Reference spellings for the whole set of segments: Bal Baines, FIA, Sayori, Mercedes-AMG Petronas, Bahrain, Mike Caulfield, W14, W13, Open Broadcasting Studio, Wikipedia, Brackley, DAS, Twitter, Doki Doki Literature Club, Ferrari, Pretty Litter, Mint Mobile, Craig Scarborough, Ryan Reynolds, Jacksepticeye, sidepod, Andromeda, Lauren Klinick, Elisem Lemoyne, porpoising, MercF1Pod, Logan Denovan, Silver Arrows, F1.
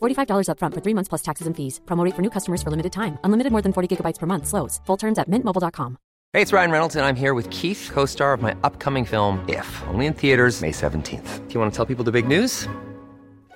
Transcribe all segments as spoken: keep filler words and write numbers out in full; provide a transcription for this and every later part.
forty-five dollars up front for three months plus taxes and fees. Promo rate for new customers for limited time. Unlimited more than forty gigabytes per month slows. Full terms at mint mobile dot com. Hey, it's Ryan Reynolds, and I'm here with Keith, co-star of my upcoming film, If, only in theaters May seventeenth. Do you want to tell people the big news?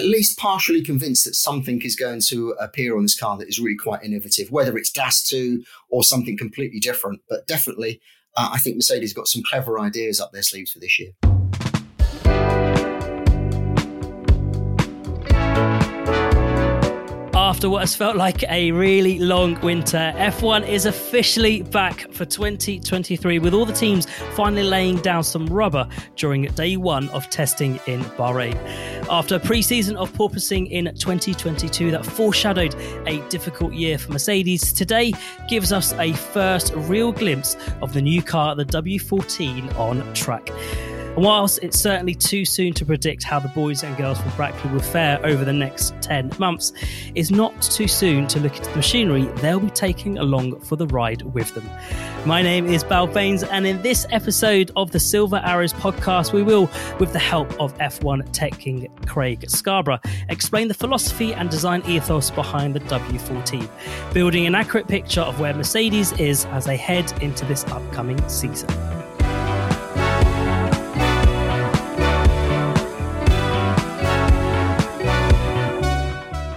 at least partially convinced that something is going to appear on this car that is really quite innovative, whether it's D A S two or something completely different. But definitely, uh, I think Mercedes got some clever ideas up their sleeves for this year. After what has felt like a really long winter, F one is officially back for twenty twenty-three, with all the teams finally laying down some rubber during day one of testing in Bahrain. After a pre-season of porpoising in twenty twenty-two that foreshadowed a difficult year for Mercedes, today gives us a first real glimpse of the new car, the W fourteen, on track. And whilst it's certainly too soon to predict how the boys and girls from Brackley will fare over the next ten months, it's not too soon to look into the machinery they'll be taking along for the ride with them. My name is Bal Baines, and in this episode of the Silver Arrows podcast, we will, with the help of F one tech king Craig Scarborough, explain the philosophy and design ethos behind the W fourteen, building an accurate picture of where Mercedes is as they head into this upcoming season.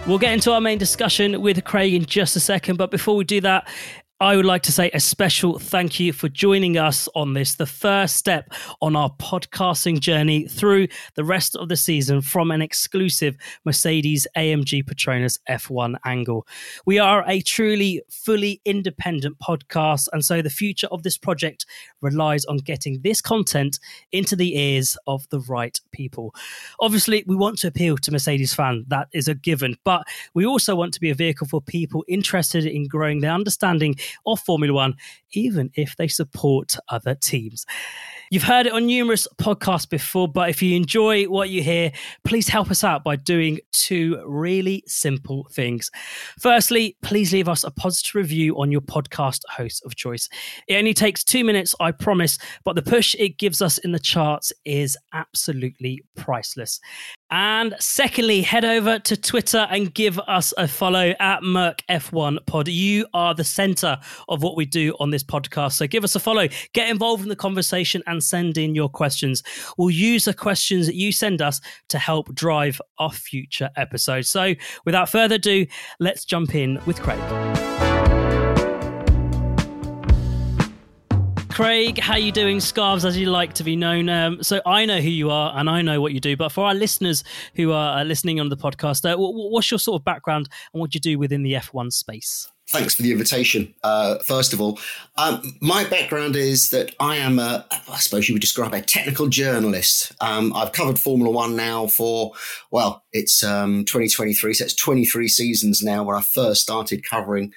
We'll get into our main discussion with Craig in just a second, but before we do that, I would like to say a special thank you for joining us on this, the first step on our podcasting journey through the rest of the season from an exclusive Mercedes-A M G Petronas F one angle. We are a truly fully independent podcast, and so the future of this project relies on getting this content into the ears of the right people. Obviously, we want to appeal to Mercedes fans, that is a given, but we also want to be a vehicle for people interested in growing their understanding of Formula One, even if they support other teams. You've heard it on numerous podcasts before, but if you enjoy what you hear, please help us out by doing two really simple things. Firstly, please leave us a positive review on your podcast host of choice. It only takes two minutes, I promise, but the push it gives us in the charts is absolutely priceless. And secondly, head over to Twitter and give us a follow at Merc F one Pod. You are the centre of what we do on this podcast, so give us a follow. Get involved in the conversation and send in your questions. We'll use the questions that you send us to help drive our future episodes. So without further ado, let's jump in with Craig. Craig, how you doing, Scarves, as you like to be known? Um, so I know who you are and I know what you do, but for our listeners who are listening on the podcast, uh, what's your sort of background and what do you do within the F one space? Thanks for the invitation, uh, first of all. Um, my background is that I am, a, I suppose you would describe a technical journalist. Um, I've covered Formula One now for, well, it's um, twenty twenty-three, so it's twenty-three seasons now, where I first started covering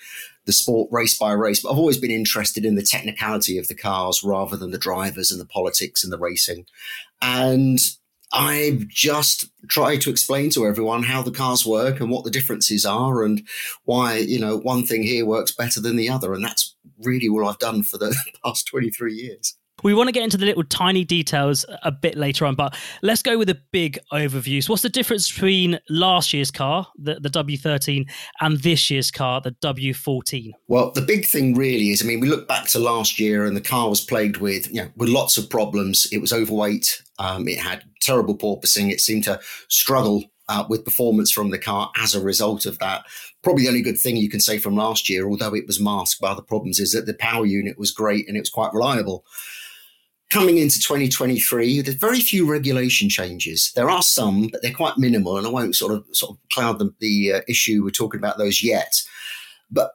the sport race by race, but I've always been interested in the technicality of the cars rather than the drivers and the politics and the racing. And I just try to explain to everyone how the cars work and what the differences are and why, you know, one thing here works better than the other. And that's really what I've done for the past twenty-three years. We want to get into the little tiny details a bit later on, but let's go with a big overview. So what's the difference between last year's car, the, the W thirteen, and this year's car, the W fourteen? Well, the big thing really is, I mean, we look back to last year and the car was plagued with, you know, with lots of problems. It was overweight. Um, it had terrible porpoising. It seemed to struggle Uh, with performance from the car as a result of that. Probably the only good thing you can say from last year, although it was masked by other problems, is that the power unit was great and it was quite reliable. Coming into twenty twenty-three, there's very few regulation changes. There are some, but they're quite minimal, and I won't sort of sort of cloud the, the uh, issue we're talking about those yet. But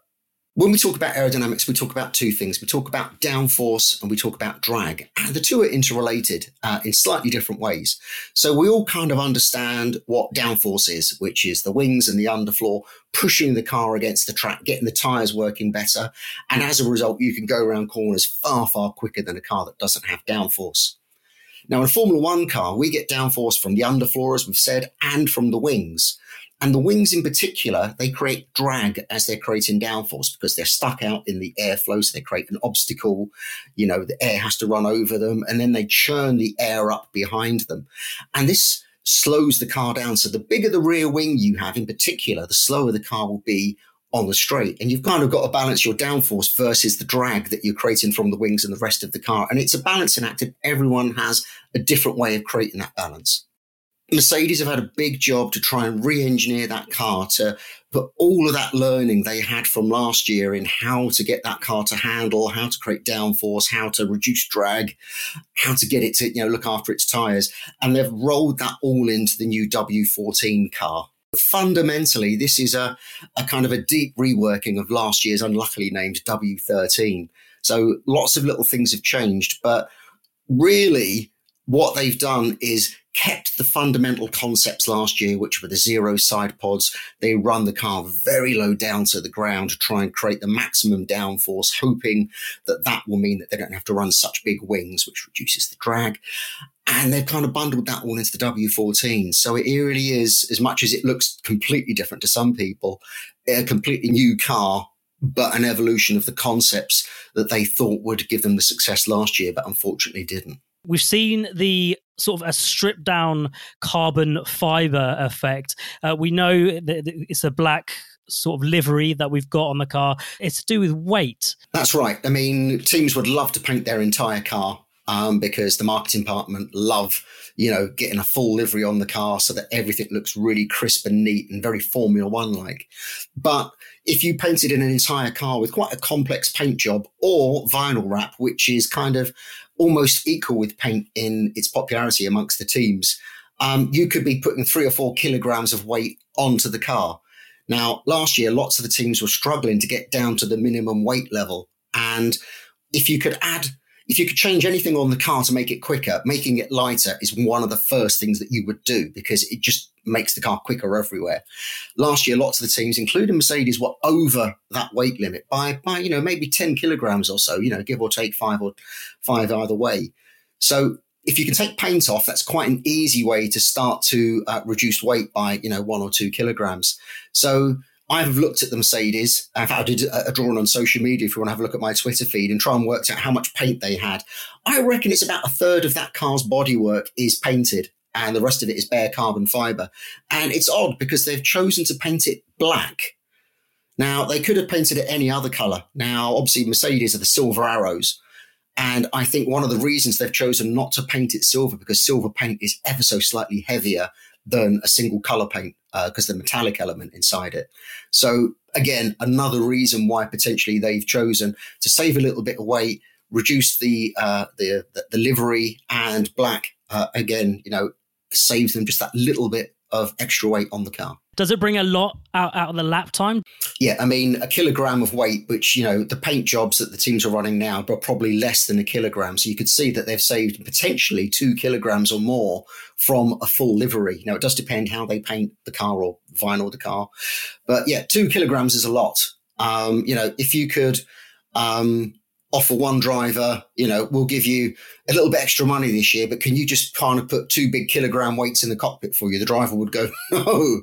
when we talk about aerodynamics, we talk about two things. We talk about downforce and we talk about drag. And the two are interrelated uh, in slightly different ways. So we all kind of understand what downforce is, which is the wings and the underfloor pushing the car against the track, getting the tyres working better. And as a result, you can go around corners far, far quicker than a car that doesn't have downforce. Now, in a Formula One car, we get downforce from the underfloor, as we've said, and from the wings. And the wings in particular, they create drag as they're creating downforce because they're stuck out in the airflow. So they create an obstacle, you know, the air has to run over them and then they churn the air up behind them. And this slows the car down. So the bigger the rear wing you have in particular, the slower the car will be on the straight. And you've kind of got to balance your downforce versus the drag that you're creating from the wings and the rest of the car. And it's a balancing act. Everyone has a different way of creating that balance. Mercedes have had a big job to try and re-engineer that car to put all of that learning they had from last year in how to get that car to handle, how to create downforce, how to reduce drag, how to get it to, you know, look after its tyres. And they've rolled that all into the new W fourteen car. Fundamentally, this is a, a kind of a deep reworking of last year's unluckily named W thirteen. So lots of little things have changed, but really what they've done is kept the fundamental concepts last year, which were the zero side pods. They run the car very low down to the ground to try and create the maximum downforce, hoping that that will mean that they don't have to run such big wings, which reduces the drag. And they've kind of bundled that all into the W fourteen. So it really is, as much as it looks completely different to some people, a completely new car, but an evolution of the concepts that they thought would give them the success last year, but unfortunately didn't. We've seen the sort of a stripped down carbon fiber effect. Uh, we know that it's a black sort of livery that we've got on the car. It's to do with weight. That's right. I mean, teams would love to paint their entire car um, because the marketing department love, you know, getting a full livery on the car so that everything looks really crisp and neat and very Formula One like. But if you painted in an entire car with quite a complex paint job or vinyl wrap, which is kind of almost equal with paint in its popularity amongst the teams, um, you could be putting three or four kilograms of weight onto the car. Now, last year, lots of the teams were struggling to get down to the minimum weight level. And if you could add, if you could change anything on the car to make it quicker, making it lighter is one of the first things that you would do because it just makes the car quicker everywhere. Last year, lots of the teams, including Mercedes, were over that weight limit by, by you know, maybe ten kilograms or so, you know, give or take five or five either way. So if you can take paint off, that's quite an easy way to start to uh, reduce weight by, you know, one or two kilograms. So I've looked at the Mercedes. In fact, I did a drawing on social media if you want to have a look at my Twitter feed and try and work out how much paint they had. I reckon it's about a third of that car's bodywork is painted and the rest of it is bare carbon fiber. And it's odd because they've chosen to paint it black. Now, they could have painted it any other color. Now, obviously, Mercedes are the Silver Arrows. And I think one of the reasons they've chosen not to paint it silver because silver paint is ever so slightly heavier than a single color paint because uh, the metallic element inside it. So again, another reason why potentially they've chosen to save a little bit of weight, reduce the uh, the, the livery and black uh, again, you know, saves them just that little bit of extra weight on the car. Does it bring a lot out, out of the lap time? Yeah, I mean, a kilogram of weight, which, you know, the paint jobs that the teams are running now are probably less than a kilogram. So you could see that they've saved potentially two kilograms or more from a full livery. Now, it does depend how they paint the car or vinyl the car. But yeah, two kilograms is a lot. Um, you know, if you could um, offer one driver, you know, we'll give you a little bit extra money this year, but can you just kind of put two big kilogram weights in the cockpit for you? The driver would go, no,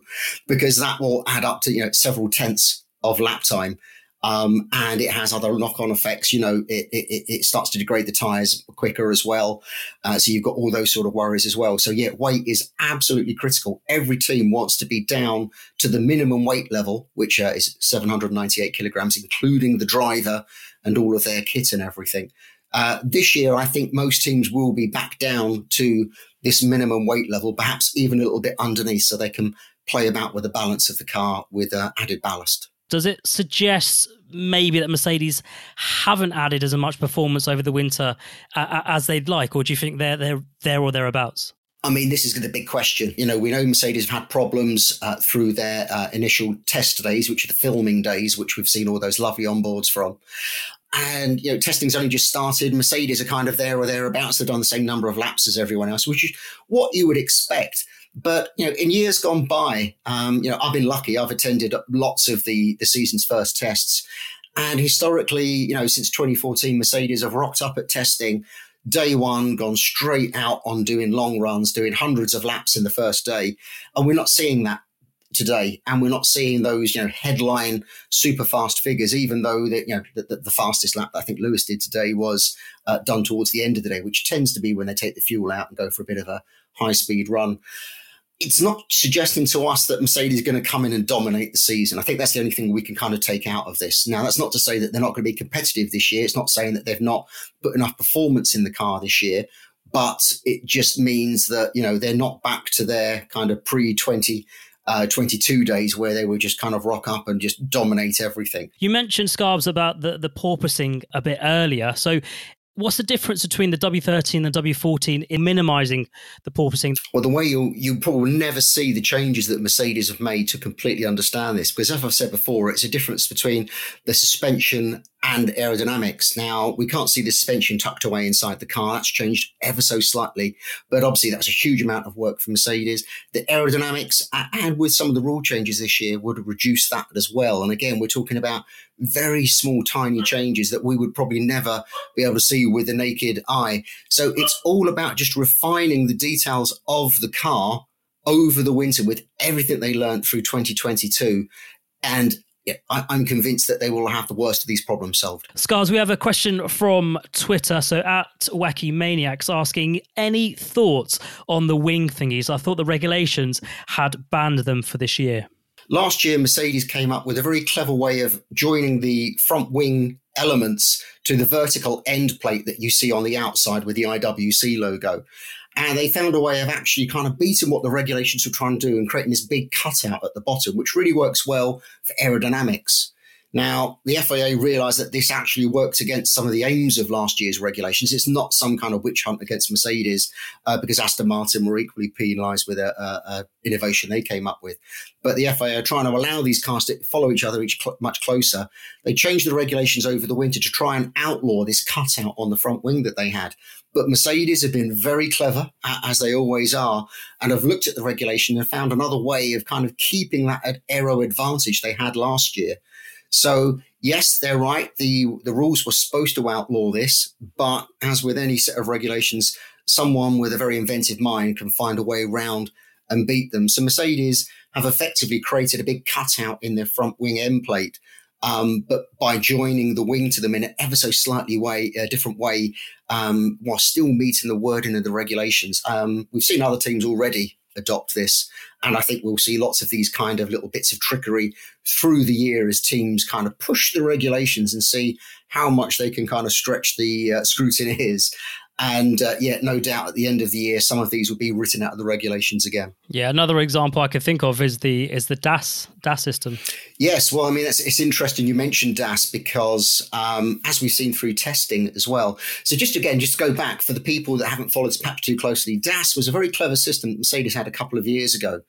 because that will add up to, you know, several tenths of lap time. Um, and it has other knock-on effects. You know, it, it, it starts to degrade the tires quicker as well. Uh, so you've got all those sort of worries as well. So yeah, weight is absolutely critical. Every team wants to be down to the minimum weight level, which uh, is seven hundred ninety-eight kilograms, including the driver and all of their kit and everything. Uh, this year, I think most teams will be back down to this minimum weight level, perhaps even a little bit underneath, so they can play about with the balance of the car with uh, added ballast. Does it suggest maybe that Mercedes haven't added as much performance over the winter uh, as they'd like, or do you think they're they're there or thereabouts? I mean, this is the big question. You know, we know Mercedes have had problems uh, through their uh, initial test days, which are the filming days, which we've seen all those lovely onboards from. And, you know, testing's only just started. Mercedes are kind of there or thereabouts. They've done the same number of laps as everyone else, which is what you would expect. But, you know, in years gone by, um, you know, I've been lucky. I've attended lots of the, the season's first tests. And historically, you know, since twenty fourteen, Mercedes have rocked up at testing day one, gone straight out on doing long runs, doing hundreds of laps in the first day. And we're not seeing that today. And we're not seeing those, you know, headline super fast figures, even though that, you know, the, the, the fastest lap that I think Lewis did today was uh, done towards the end of the day, which tends to be when they take the fuel out and go for a bit of a high speed run. It's not suggesting to us that Mercedes is going to come in and dominate the season. I think that's the only thing we can kind of take out of this. Now, that's not to say that they're not going to be competitive this year. It's not saying that they've not put enough performance in the car this year, but it just means that, you know, they're not back to their kind of pre-twenty Uh, twenty-two days where they would just kind of rock up and just dominate everything. You mentioned, Scarbs, about the, the porpoising a bit earlier. So what's the difference between the W thirteen and the W fourteen in minimising the porpoising? Well, the way you'll, you probably never see the changes that Mercedes have made to completely understand this, because as I've said before, it's a difference between the suspension and aerodynamics. Now, we can't see the suspension tucked away inside the car. That's changed ever so slightly. But obviously, that was a huge amount of work for Mercedes. The aerodynamics, and with some of the rule changes this year, would reduce that as well. And again, we're talking about very small, tiny changes that we would probably never be able to see with the naked eye. So it's all about just refining the details of the car over the winter with everything they learned through twenty twenty-two. And yeah, I, I'm convinced that they will have the worst of these problems solved. Scars, we have a question from Twitter. So at Wacky Maniacs asking, any thoughts on the wing thingies? I thought the regulations had banned them for this year. Last year, Mercedes came up with a very clever way of joining the front wing elements to the vertical end plate that you see on the outside with the I W C logo. And they found a way of actually kind of beating what the regulations were trying to do and creating this big cutout at the bottom, which really works well for aerodynamics. Now, the F I A realised that this actually works against some of the aims of last year's regulations. It's not some kind of witch hunt against Mercedes, uh, because Aston Martin were equally penalised with a, a, a innovation they came up with. But the F I A are trying to allow these cars to follow each other each cl- much closer. They changed the regulations over the winter to try and outlaw this cutout on the front wing that they had. But Mercedes have been very clever, as they always are, and have looked at the regulation and found another way of kind of keeping that aero advantage they had last year. So, yes, they're right. The, the rules were supposed to outlaw this, but as with any set of regulations, someone with a very inventive mind can find a way around and beat them. So Mercedes have effectively created a big cutout in their front wing end plate, um, but by joining the wing to them in an ever so slightly way, a different way, um, while still meeting the wording of the regulations. Um, we've seen other teams already adopt this. And I think we'll see lots of these kind of little bits of trickery through the year as teams kind of push the regulations and see how much they can kind of stretch the uh, scrutiny is. And uh, yeah, no doubt at the end of the year, some of these will be written out of the regulations again. Yeah, another example I could think of is the is the D A S, D A S system. Yes, well, I mean, it's, it's interesting you mentioned D A S because um, as we've seen through testing as well. So just again, just to go back for the people that haven't followed this perhaps too closely, D A S was a very clever system that Mercedes had a couple of years ago.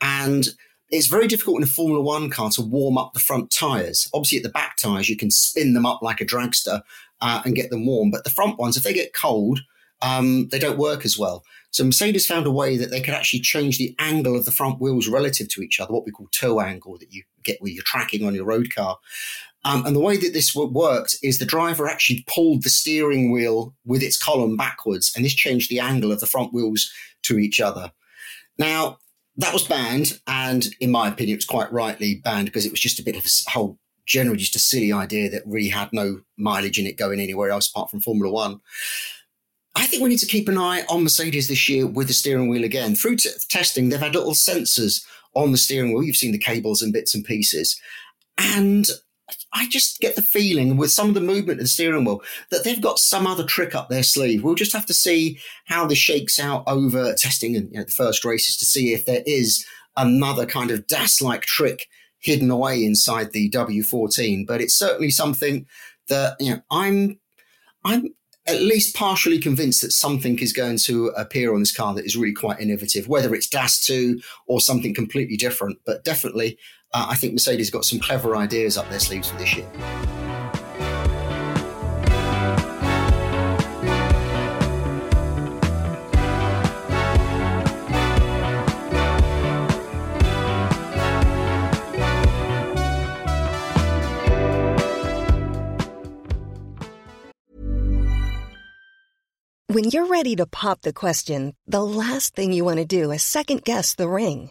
And it's very difficult in a Formula One car to warm up the front tyres. Obviously, at the back tyres, you can spin them up like a dragster uh, and get them warm. But the front ones, if they get cold, um, they don't work as well. So Mercedes found a way that they could actually change the angle of the front wheels relative to each other, what we call toe angle that you get where you're tracking on your road car. Um, and the way that this worked is the driver actually pulled the steering wheel with its column backwards, and this changed the angle of the front wheels to each other. Now, that was banned, and in my opinion, it was quite rightly banned because it was just a bit of a whole general, just a silly idea that really had no mileage in it going anywhere else apart from Formula One. I think we need to keep an eye on Mercedes this year with the steering wheel again. Through t- testing, they've had little sensors on the steering wheel. You've seen the cables and bits and pieces. And I just get the feeling with some of the movement of the steering wheel that they've got some other trick up their sleeve. We'll just have to see how this shakes out over testing and, you know, the first races to see if there is another kind of D A S-like trick hidden away inside the W fourteen. But it's certainly something that, you know, I'm I'm at least partially convinced that something is going to appear on this car that is really quite innovative, whether it's D A S two or something completely different. But definitely, uh, I think Mercedes got some clever ideas up their sleeves for this year. When you're ready to pop the question, the last thing you want to do is second-guess the ring.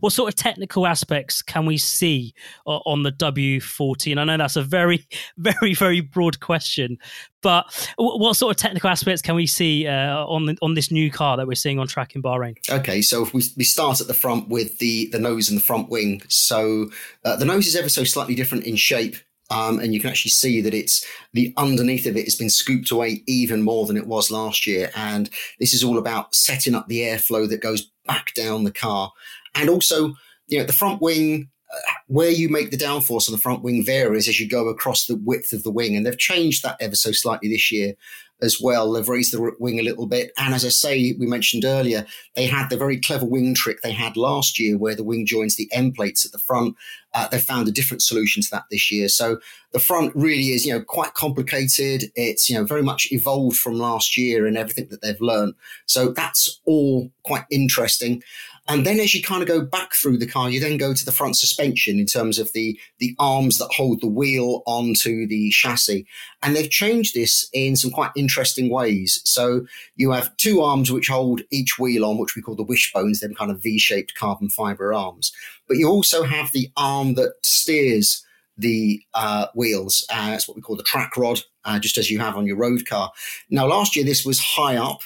What sort of technical aspects can we see uh, on the W fourteen? I know that's a very, very, very broad question, but w- what sort of technical aspects can we see uh, on the, on this new car that we're seeing on track in Bahrain? Okay, so if we, we start at the front with the, the nose and the front wing. So uh, the nose is ever so slightly different in shape. Um, and you can actually see that it's the underneath of it has been scooped away even more than it was last year. And this is all about setting up the airflow that goes back down the car. And also, you know, the front wing, uh, where you make the downforce on the front wing varies as you go across the width of the wing. And they've changed that ever so slightly this year as well. They've raised the wing a little bit. And as I say, we mentioned earlier, they had the very clever wing trick they had last year where the wing joins the end plates at the front. Uh, they found a different solution to that this year. So the front really is, you know, quite complicated. It's, you know, very much evolved from last year and everything that they've learned. So that's all quite interesting. And then as you kind of go back through the car, you then go to the front suspension in terms of the, the arms that hold the wheel onto the chassis. And they've changed this in some quite interesting ways. So you have two arms which hold each wheel on, which we call the wishbones, them kind of V-shaped carbon fiber arms. But you also have the arm that steers the uh, wheels. Uh, that's what we call the track rod, uh, just as you have on your road car. Now, last year, this was high up.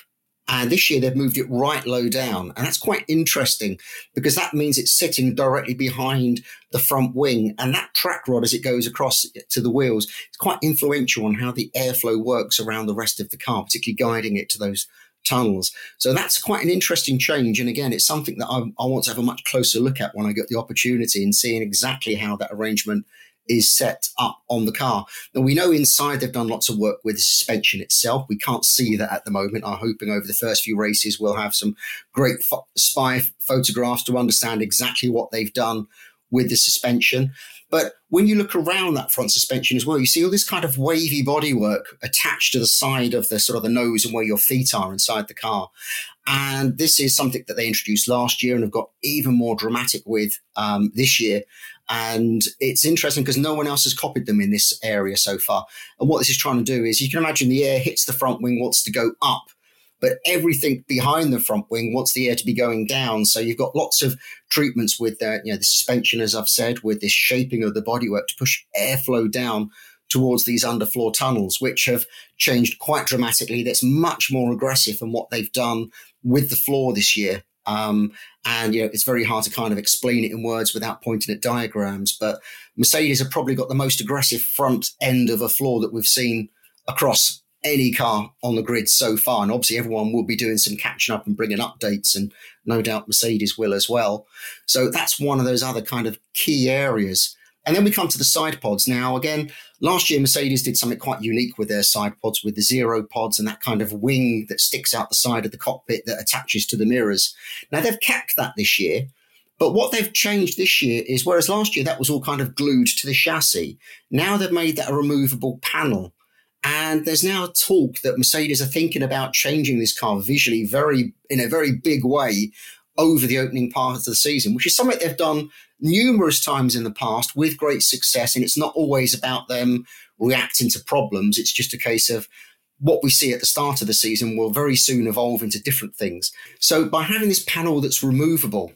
And this year, they've moved it right low down. And that's quite interesting because that means it's sitting directly behind the front wing. And that track rod, as it goes across to the wheels, it's quite influential on how the airflow works around the rest of the car, particularly guiding it to those tunnels. So that's quite an interesting change. And again, it's something that I, I want to have a much closer look at when I get the opportunity and seeing exactly how that arrangement is set up on the car. Now, we know inside they've done lots of work with the suspension itself. We can't see that at the moment. I'm hoping over the first few races we'll have some great fo- spy photographs to understand exactly what they've done with the suspension. But when you look around that front suspension as well, you see all this kind of wavy bodywork attached to the side of the sort of the nose and where your feet are inside the car. And this is something that they introduced last year and have got even more dramatic with um, this year. And it's interesting because no one else has copied them in this area so far. And what this is trying to do is you can imagine the air hits the front wing, wants to go up, but everything behind the front wing wants the air to be going down. So you've got lots of treatments with the, you know, the suspension, as I've said, with this shaping of the bodywork to push airflow down towards these underfloor tunnels, which have changed quite dramatically. That's much more aggressive than what they've done with the floor this year. Um, and, you know, it's very hard to kind of explain it in words without pointing at diagrams. But Mercedes have probably got the most aggressive front end of a floor that we've seen across any car on the grid so far. And obviously everyone will be doing some catching up and bringing updates, and no doubt Mercedes will as well. So that's one of those other kind of key areas. And then we come to the side pods. Now, again, last year Mercedes did something quite unique with their side pods, with the zero pods and that kind of wing that sticks out the side of the cockpit that attaches to the mirrors. Now, they've capped that this year. But what they've changed this year is, whereas last year that was all kind of glued to the chassis, now they've made that a removable panel. And there's now talk that Mercedes are thinking about changing this car visually very in a very big way over the opening part of the season, which is something they've done numerous times in the past with great success. And it's not always about them reacting to problems. It's just a case of what we see at the start of the season will very soon evolve into different things. So by having this panel that's removable,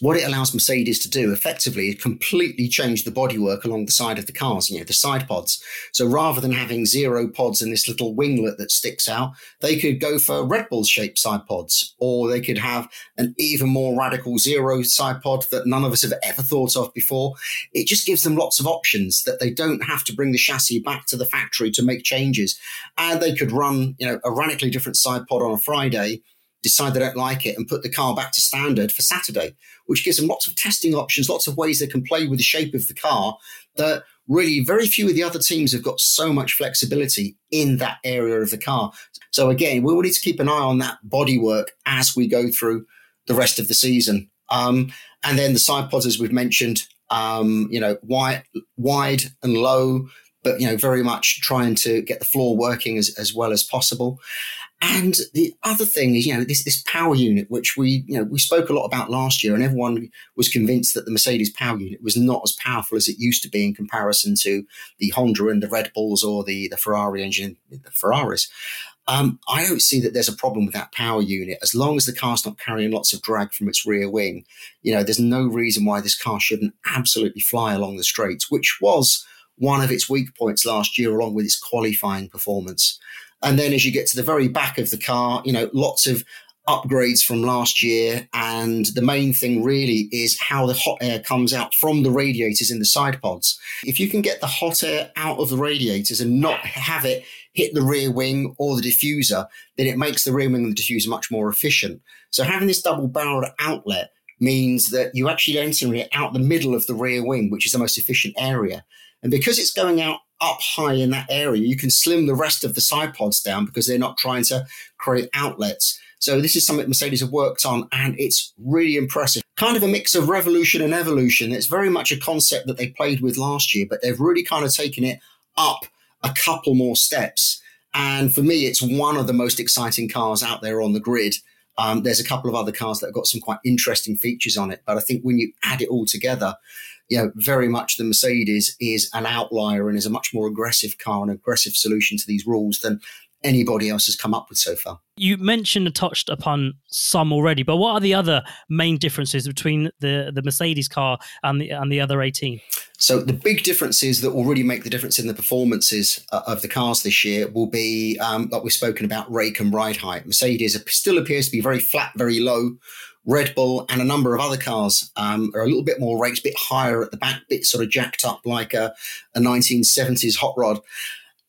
what it allows Mercedes to do effectively is completely change the bodywork along the side of the cars, you know, the side pods. So rather than having zero pods and this little winglet that sticks out, they could go for Red Bull shaped side pods, or they could have an even more radical zero side pod that none of us have ever thought of before. It just gives them lots of options that they don't have to bring the chassis back to the factory to make changes. And they could run, you know, a radically different side pod on a Friday, decide they don't like it, and put the car back to standard for Saturday, which gives them lots of testing options, lots of ways they can play with the shape of the car that really very few of the other teams have got so much flexibility in that area of the car. So again, we will need to keep an eye on that bodywork as we go through the rest of the season. Um, and then the side pods, as we've mentioned, um, you know, wide, wide and low, but, you know, very much trying to get the floor working as, as well as possible. And the other thing is, you know, this, this power unit, which we, you know, we spoke a lot about last year, and everyone was convinced that the Mercedes power unit was not as powerful as it used to be in comparison to the Honda and the Red Bulls or the, the Ferrari engine, the Ferraris. Um, I don't see that there's a problem with that power unit as long as the car's not carrying lots of drag from its rear wing. You know, there's no reason why this car shouldn't absolutely fly along the straights, which was one of its weak points last year, along with its qualifying performance. And then as you get to the very back of the car, you know, lots of upgrades from last year. And the main thing really is how the hot air comes out from the radiators in the side pods. If you can get the hot air out of the radiators and not have it hit the rear wing or the diffuser, then it makes the rear wing and the diffuser much more efficient. So having this double-barreled outlet means that you actually enter it out the middle of the rear wing, which is the most efficient area. And because it's going out up high in that area, you can slim the rest of the side pods down because they're not trying to create outlets. So this is something Mercedes have worked on, and it's really impressive. Kind of a mix of revolution and evolution. It's very much a concept that they played with last year, but they've really kind of taken it up a couple more steps. And for me, it's one of the most exciting cars out there on the grid. Um, there's a couple of other cars that have got some quite interesting features on it, but I think when you add it all together, you know, very much the Mercedes is an outlier and is a much more aggressive car, an aggressive solution to these rules than anybody else has come up with so far. You mentioned and touched upon some already, but what are the other main differences between the, the Mercedes car and the, and the other eighteen? So the big differences that will really make the difference in the performances of the cars this year will be, um, like we've spoken about, rake and ride height. Mercedes still appears to be very flat, very low. Red Bull and a number of other cars um, are a little bit more raked, a bit higher at the back, bit sort of jacked up like a, a nineteen seventies hot rod.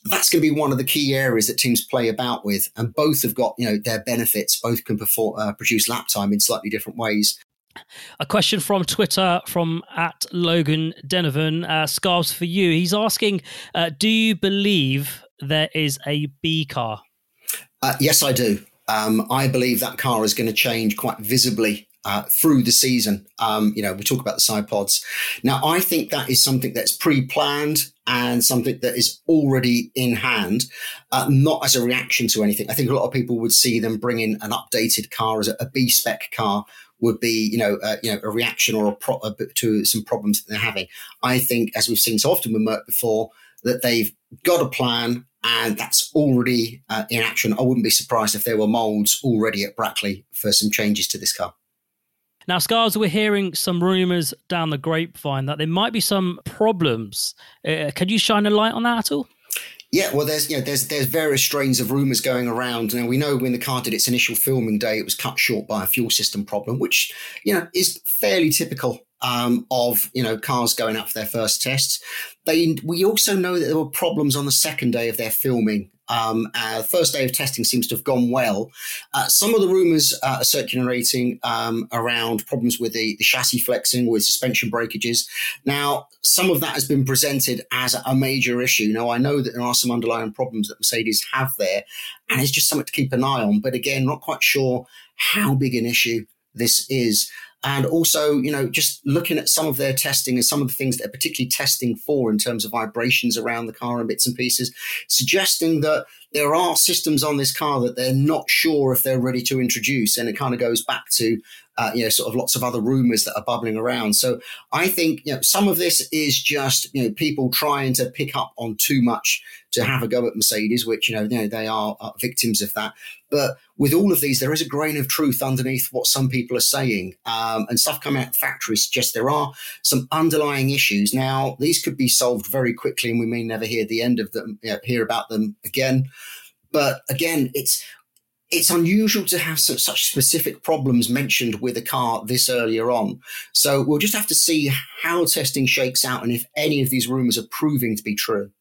That's going to be one of the key areas that teams play about with. And both have got, you know, their benefits. Both can perform, uh, produce lap time in slightly different ways. A question from Twitter from at Logan Denovan. Uh, Scarves for you. He's asking, uh, do you believe there is a B car? Uh, yes, I do. Um, I believe that car is going to change quite visibly uh, through the season. Um, you know, we talk about the side pods. Now, I think that is something that's pre-planned and something that is already in hand, uh, not as a reaction to anything. I think a lot of people would see them bring in an updated car as a, a B-spec car would be, you know, uh, you know, a reaction or a pro- a, to some problems that they're having. I think, as we've seen so often with Merc before, that they've got a plan. And that's already uh, in action. I wouldn't be surprised if there were moulds already at Brackley for some changes to this car. Now, Scars, we're hearing some rumours down the grapevine that there might be some problems. Uh, could you shine a light on that at all? Yeah, well, there's you know there's there's various strains of rumours going around. Now, we know when the car did its initial filming day, it was cut short by a fuel system problem, which you know is fairly typical um, of you know cars going out for their first tests. They we also know that there were problems on the second day of their filming. Um, uh, the first day of testing seems to have gone well. Uh, some of the rumours uh, are circulating um, around problems with the, the chassis flexing, with suspension breakages. Now, some of that has been presented as a major issue. Now, I know that there are some underlying problems that Mercedes have there, and it's just something to keep an eye on. But again, not quite sure how big an issue this is. And also, you know, just looking at some of their testing and some of the things that they're particularly testing for in terms of vibrations around the car and bits and pieces, suggesting that there are systems on this car that they're not sure if they're ready to introduce. And it kind of goes back to, uh, you know, sort of lots of other rumors that are bubbling around. So I think, you know, some of this is just, you know, people trying to pick up on too much to have a go at Mercedes, which, you know, you know they are victims of that. But with all of these, there is a grain of truth underneath what some people are saying. Um, and stuff coming out of the factory suggests there are some underlying issues. Now, these could be solved very quickly, and we may never hear the end of them, you know, hear about them again. But again, it's it's unusual to have some, such specific problems mentioned with a car this earlier on. So we'll just have to see how testing shakes out and if any of these rumours are proving to be true.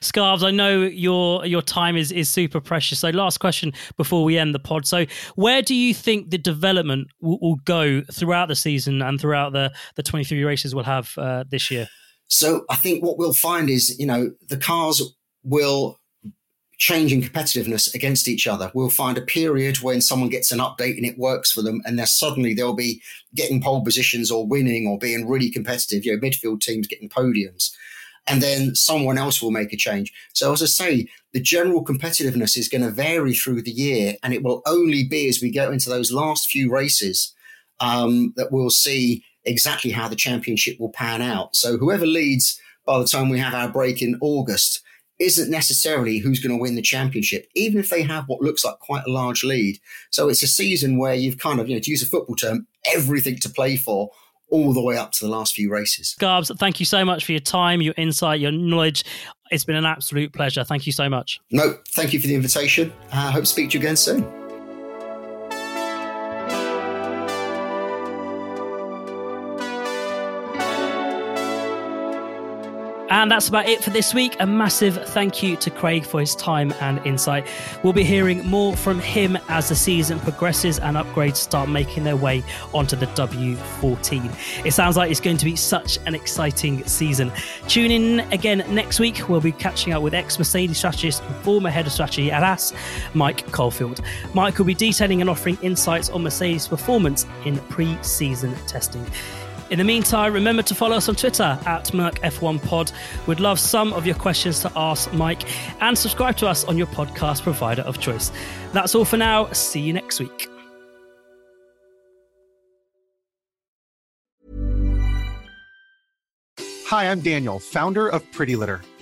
Scarves, I know your your time is, is super precious. So last question before we end the pod. So where do you think the development will, will go throughout the season and throughout the, the twenty-three races we'll have uh, this year? So I think what we'll find is, you know, the cars will change in competitiveness against each other. We'll find a period when someone gets an update and it works for them, and then suddenly they'll be getting pole positions or winning or being really competitive, you know, midfield teams getting podiums. And then someone else will make a change. So as I say, the general competitiveness is going to vary through the year, and it will only be as we go into those last few races um, that we'll see exactly how the championship will pan out. So whoever leads by the time we have our break in August isn't necessarily who's going to win the championship, even if they have what looks like quite a large lead. So it's a season where you've kind of, you know, to use a football term, everything to play for, all the way up to the last few races. Garbs, thank you so much for your time, your insight, your knowledge. It's been an absolute pleasure. Thank you so much. No, thank you for the invitation. I uh, hope to speak to you again soon. And that's about it for this week. A massive thank you to Craig for his time and insight. We'll be hearing more from him as the season progresses and upgrades start making their way onto the W fourteen. It sounds like it's going to be such an exciting season. Tune in again next week. We'll be catching up with ex-Mercedes strategist and former head of strategy at D A S, Mike Caulfield. Mike will be detailing and offering insights on Mercedes' performance in pre-season testing. In the meantime, remember to follow us on Twitter at Merc F one Pod. We'd love some of your questions to ask Mike, and subscribe to us on your podcast provider of choice. That's all for now. See you next week. Hi, I'm Daniel, founder of Pretty Litter.